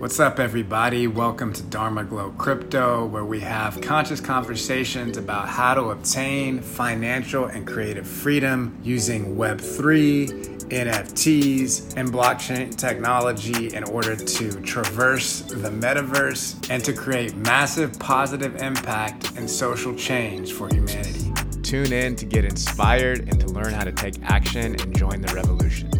What's up, everybody? Welcome to Dharma Glow Crypto, where we have conscious conversations about how to obtain financial and creative freedom using Web3, NFTs, and blockchain technology in order to traverse the metaverse and to create massive positive impact and social change for humanity. Tune in to get inspired and to learn how to take action and join the revolution.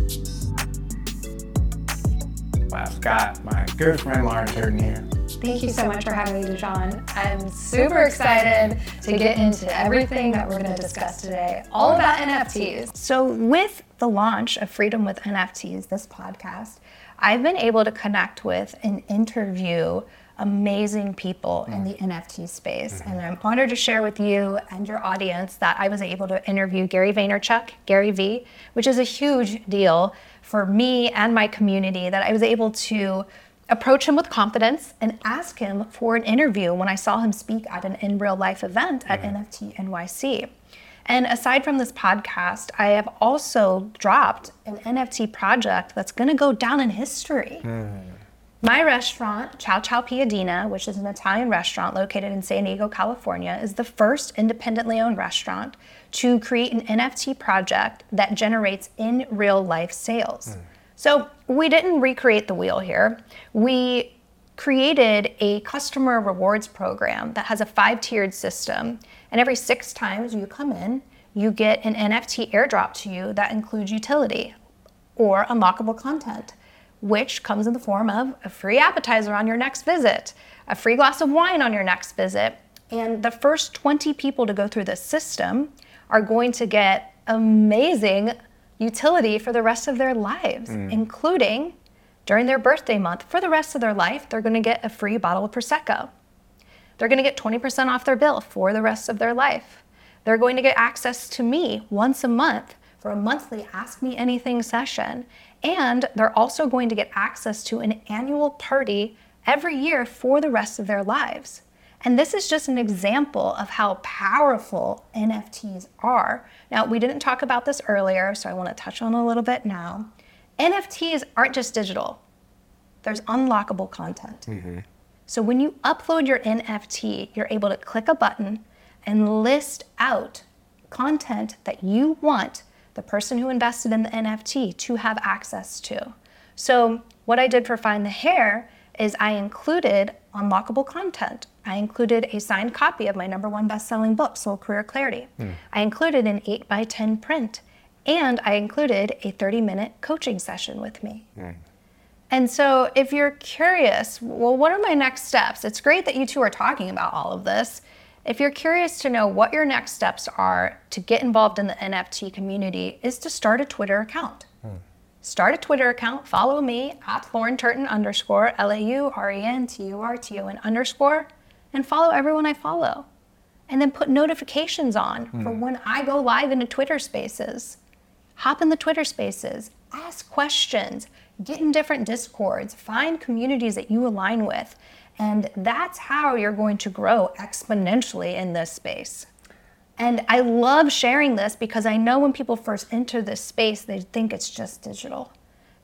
I've got my good friend Lauren Turton here. Thank you so much for having me, Dijon. I'm super excited to get into everything that we're going to discuss today, all about NFTs. So with the launch of Freedom With NFTs, this podcast, I've been able to connect with and interview amazing people in the NFT space. And I'm honored to share with you and your audience that I was able to interview Gary Vaynerchuk, Gary Vee, which is a huge deal for me and my community, that I was able to approach him with confidence and ask him for an interview when I saw him speak at an in real life event at NFT NYC. And aside from this podcast, I have also dropped an NFT project that's gonna go down in history. My restaurant, Chow Chow Piadina, which is an Italian restaurant located in San Diego, California, is the first independently owned restaurant to create an NFT project that generates in real life sales. So we didn't recreate the wheel here. We created a customer rewards program that has a 5-tiered system. And every 6 times you come in, you get an NFT airdrop to you that includes utility or unlockable content, which comes in the form of a free appetizer on your next visit, a free glass of wine on your next visit. And the first 20 people to go through this system are going to get amazing utility for the rest of their lives, including during their birthday month. For the rest of their life, they're gonna get a free bottle of Prosecco. They're gonna get 20% off their bill for the rest of their life. They're going to get access to me once a month for a monthly Ask Me Anything session. And they're also going to get access to an annual party every year for the rest of their lives. And this is just an example of how powerful NFTs are. Now, we didn't talk about this earlier, so I want to touch on a little bit now. NFTs aren't just digital. There's unlockable content. So when you upload your NFT, you're able to click a button and list out content that you want the person who invested in the NFT to have access to. So what I did for Find the Hair is I included unlockable content. I included a signed copy of my #1 best-selling book, Soul Career Clarity. I included an 8x10 print, and I included a 30-minute coaching session with me. And so if you're curious, well, what are my next steps? It's great that you two are talking about all of this. If you're curious to know what your next steps are to get involved in the NFT community, is to start a Twitter account. Start a Twitter account, follow me at LaurenTurton_ LAURENTURTON_ and follow everyone I follow. And then put notifications on for when I go live into Twitter spaces. Hop in the Twitter spaces, ask questions, get in different Discords, find communities that you align with. And that's how you're going to grow exponentially in this space. And I love sharing this because I know when people first enter this space, they think it's just digital.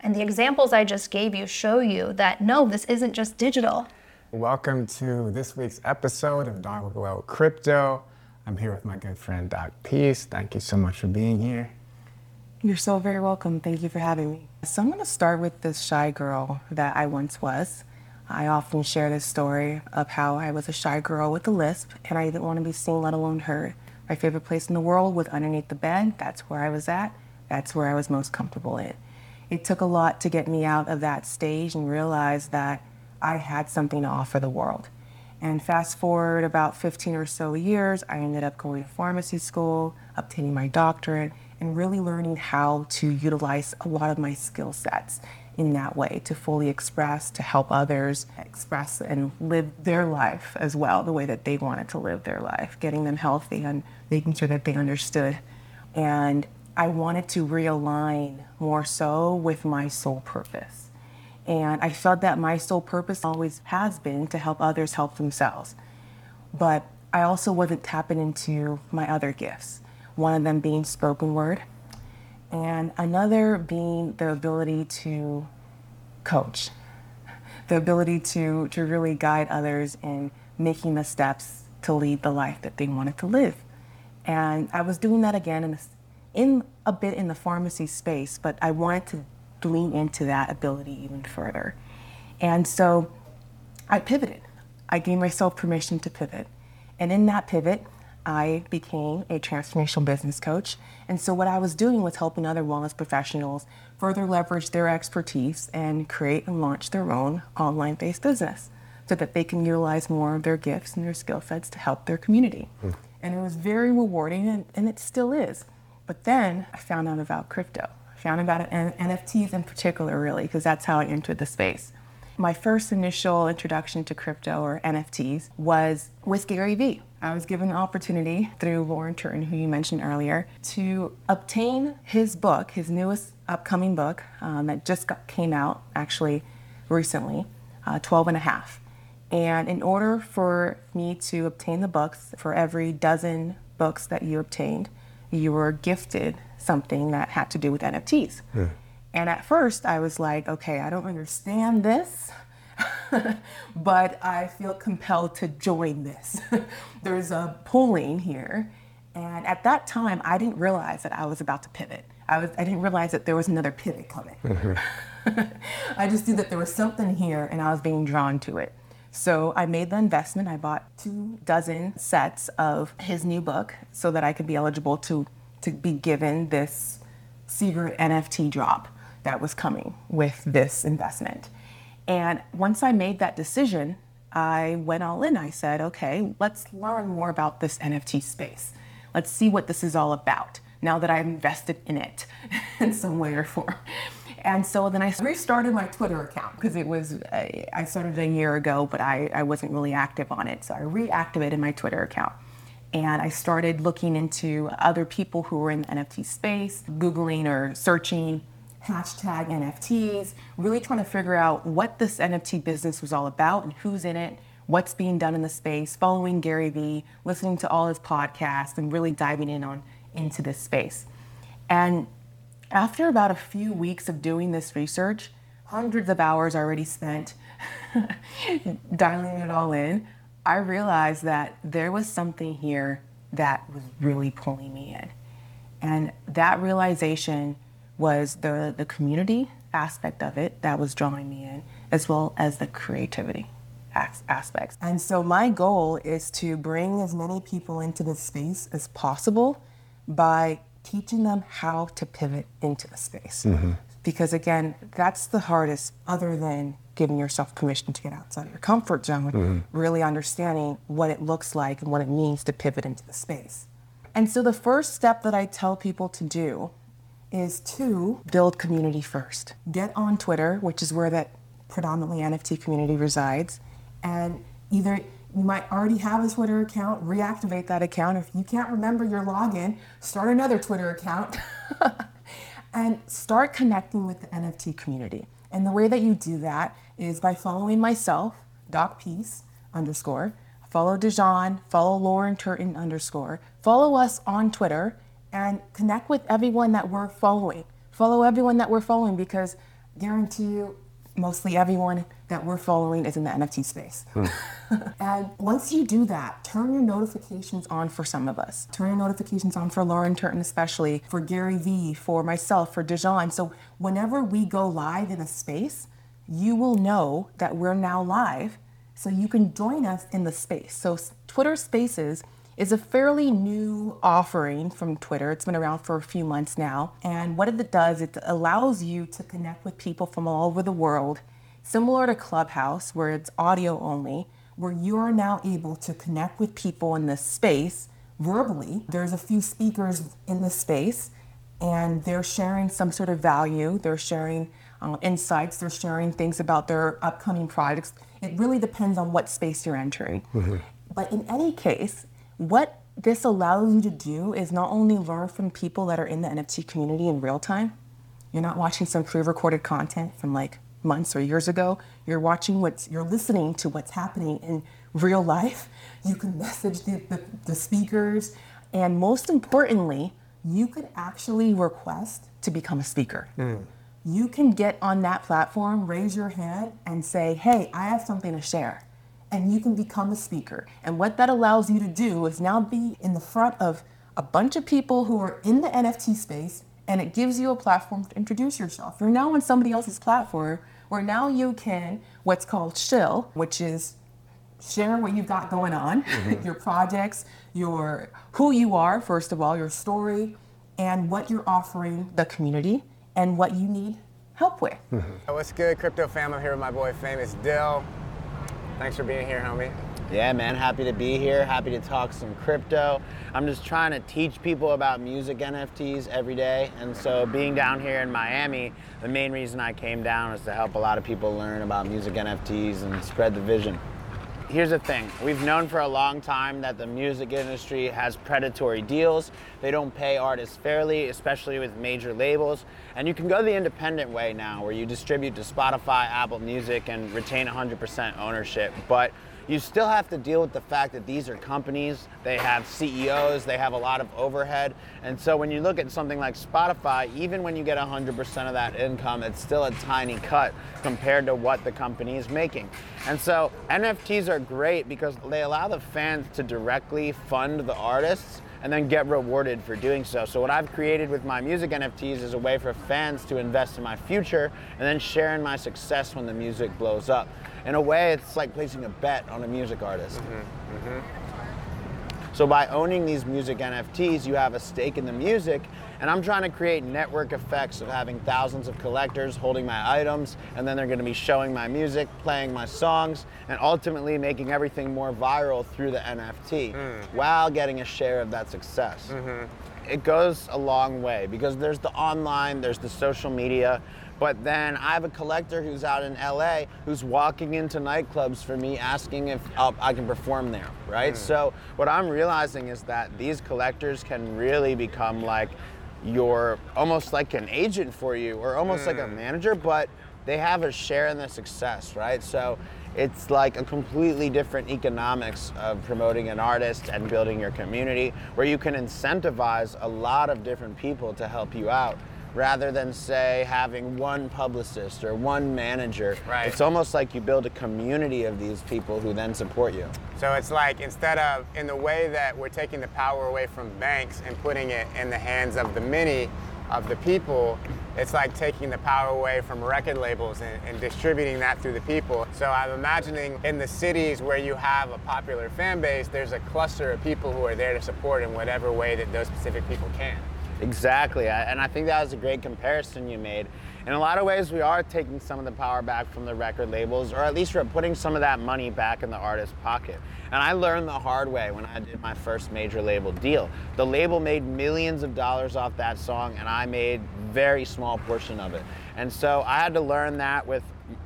And the examples I just gave you show you that, no, this isn't just digital. Welcome to this week's episode of Dharma Glow Crypto. I'm here with my good friend, Doc Peace. Thank you so much for being here. You're so very welcome. Thank you for having me. So I'm going to start with this shy girl that I once was. I often share this story of how I was a shy girl with a lisp, and I didn't want to be seen, let alone heard. My favorite place in the world was underneath the bed. That's where I was at. That's where I was most comfortable in. It took a lot to get me out of that stage and realize that I had something to offer the world. And fast forward about 15 or so years, I ended up going to pharmacy school, obtaining my doctorate, and really learning how to utilize a lot of my skill sets in that way, to fully express, to help others express and live their life as well, the way that they wanted to live their life, getting them healthy and making sure that they understood. And I wanted to realign more so with my soul purpose. And I felt that my soul purpose always has been to help others help themselves. But I also wasn't tapping into my other gifts, one of them being spoken word, and another being the ability to coach. the ability to really guide others in making the steps to lead the life that they wanted to live. And I was doing that again in a bit in the pharmacy space, but I wanted to lean into that ability even further. And so I pivoted. I gave myself permission to pivot. And in that pivot, I became a transformational business coach. And so what I was doing was helping other wellness professionals further leverage their expertise and create and launch their own online-based business so that they can utilize more of their gifts and their skill sets to help their community. And it was very rewarding, and it still is. But then I found out about crypto. I found out about NFTs in particular, really, because that's how I entered the space. My first initial introduction to crypto or NFTs was with Gary Vee. I was given an opportunity through Lauren Turton, who you mentioned earlier, to obtain his book, his newest upcoming book that just came out actually recently, 12 and a half. And in order for me to obtain the books, for every dozen books that you obtained, you were gifted something that had to do with NFTs. Yeah. And at first I was like, okay, I don't understand this, but I feel compelled to join this. There's a pulling here. And at that time, I didn't realize that I was about to pivot. I didn't realize that there was another pivot coming. I just knew that there was something here and I was being drawn to it. So I made the investment. I bought 24 sets of his new book so that I could be eligible to be given this secret NFT drop that was coming with this investment. And once I made that decision, I went all in. I said, okay, let's learn more about this NFT space. Let's see what this is all about now that I've invested in it in some way or form. And so then I restarted my Twitter account because it was, I started a year ago, but I wasn't really active on it. So I reactivated my Twitter account. And I started looking into other people who were in the NFT space, Googling or searching #NFTs, really trying to figure out what this NFT business was all about and who's in it, what's being done in the space, following Gary Vee, listening to all his podcasts, and really diving into this space. And after about a few weeks of doing this research, hundreds of hours already spent dialing it all in, I realized that there was something here that was really pulling me in. And that realization was the community aspect of it that was drawing me in, as well as the creativity aspects. And so my goal is to bring as many people into this space as possible by teaching them how to pivot into the space. Mm-hmm. Because again, that's the hardest, other than giving yourself permission to get outside of your comfort zone, mm-hmm. really understanding what it looks like and what it means to pivot into the space. And so the first step that I tell people to do is to build community first. Get on Twitter, which is where that predominantly NFT community resides, and either you might already have a Twitter account, reactivate that account. If you can't remember your login, start another Twitter account and start connecting with the NFT community. And the way that you do that is by following myself, Doc Peace _, follow Dijon, follow Lauren Turton _, follow us on Twitter, and connect with everyone that we're following. Follow everyone that we're following, because guarantee you, mostly everyone that we're following is in the NFT space. And once you do that, turn your notifications on for some of us. Turn your notifications on for Lauren Turton especially, for Gary Vee, for myself, for Dijon. So whenever we go live in a space, you will know that we're now live, so you can join us in the space. So Twitter Spaces is a fairly new offering from Twitter. It's been around for a few months now. And what it does, it allows you to connect with people from all over the world, similar to Clubhouse, where it's audio only, where you are now able to connect with people in this space verbally. There's a few speakers in the space, and they're sharing some sort of value. They're sharing insights. They're sharing things about their upcoming projects. It really depends on what space you're entering. Mm-hmm. But in any case, what this allows you to do is not only learn from people that are in the NFT community in real time. You're not watching some pre-recorded content from like months or years ago. You're listening to what's happening in real life. You can message the speakers. And most importantly, you could actually request to become a speaker. Mm. you can get on that platform, raise your hand and say, hey, I have something to share. And you can become a speaker. And what that allows you to do is now be in the front of a bunch of people who are in the NFT space, and it gives you a platform to introduce yourself. You're now on somebody else's platform where now you can, what's called shill, which is share what you've got going on, your projects, your who you are, first of all, your story, and what you're offering the community and what you need help with. What's good, crypto fam? I'm here with my boy, Famous Dell. Thanks for being here, homie. Yeah, man, happy to be here, happy to talk some crypto. I'm just trying to teach people about music NFTs every day, and so being down here in Miami, the main reason I came down is to help a lot of people learn about music NFTs and spread the vision. Here's the thing, we've known for a long time that the music industry has predatory deals. They don't pay artists fairly, especially with major labels. And you can go the independent way now, where you distribute to Spotify, Apple Music, and retain 100% ownership. But you still have to deal with the fact that these are companies, they have CEOs, they have a lot of overhead. And so when you look at something like Spotify, even when you get 100% of that income, it's still a tiny cut compared to what the company is making. And so NFTs are great because they allow the fans to directly fund the artists and then get rewarded for doing so. So what I've created with my music NFTs is a way for fans to invest in my future and then share in my success when the music blows up. In a way, it's like placing a bet on a music artist. So by owning these music NFTs, you have a stake in the music, and I'm trying to create network effects of having thousands of collectors holding my items, and then they're gonna be showing my music, playing my songs, and ultimately making everything more viral through the NFT, while getting a share of that success. It goes a long way, because there's the online, there's the social media, but then I have a collector who's out in LA who's walking into nightclubs for me asking if I can perform there, right? So what I'm realizing is that these collectors can really become like your, almost like an agent for you, or almost like a manager, but they have a share in the success, right? So it's like a completely different economics of promoting an artist and building your community, where you can incentivize a lot of different people to help you out, rather than, say, having one publicist or one manager. Right. It's almost like you build a community of these people who then support you. So it's like, instead of, in the way that we're taking the power away from banks and putting it in the hands of the many, of the people, it's like taking the power away from record labels and distributing that through the people. So I'm imagining in the cities where you have a popular fan base, there's a cluster of people who are there to support in whatever way that those specific people can. Exactly, and I think that was a great comparison you made. In a lot of ways, we are taking some of the power back from the record labels, or at least we're putting some of that money back in the artist's pocket. And I learned the hard way when I did my first major label deal. The label made millions of dollars off that song, and I made a very small portion of it. And so I had to learn that with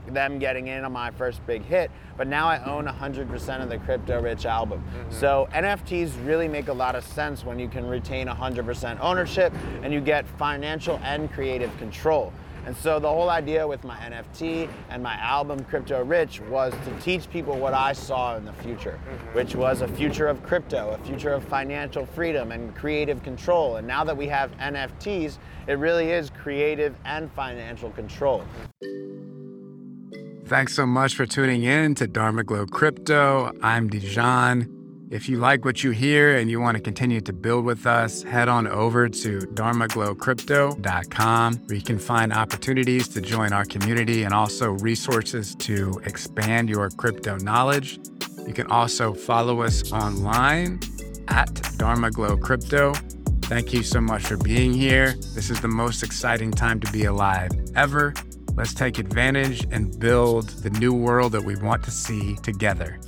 them getting in on my first big hit, but now I own 100% of the Crypto Rich album. So NFTs really make a lot of sense when you can retain 100% ownership and you get financial and creative control. And so the whole idea with my NFT and my album Crypto Rich was to teach people what I saw in the future, which was a future of crypto, a future of financial freedom and creative control. And now that we have NFTs, it really is creative and financial control. Thanks so much for tuning in to Dharma Glow Crypto. I'm Dijon. If you like what you hear and you want to continue to build with us, head on over to dharmaglowcrypto.com, where you can find opportunities to join our community and also resources to expand your crypto knowledge. You can also follow us online at Dharma Glow Crypto. Thank you so much for being here. This is the most exciting time to be alive ever. Let's take advantage and build the new world that we want to see together.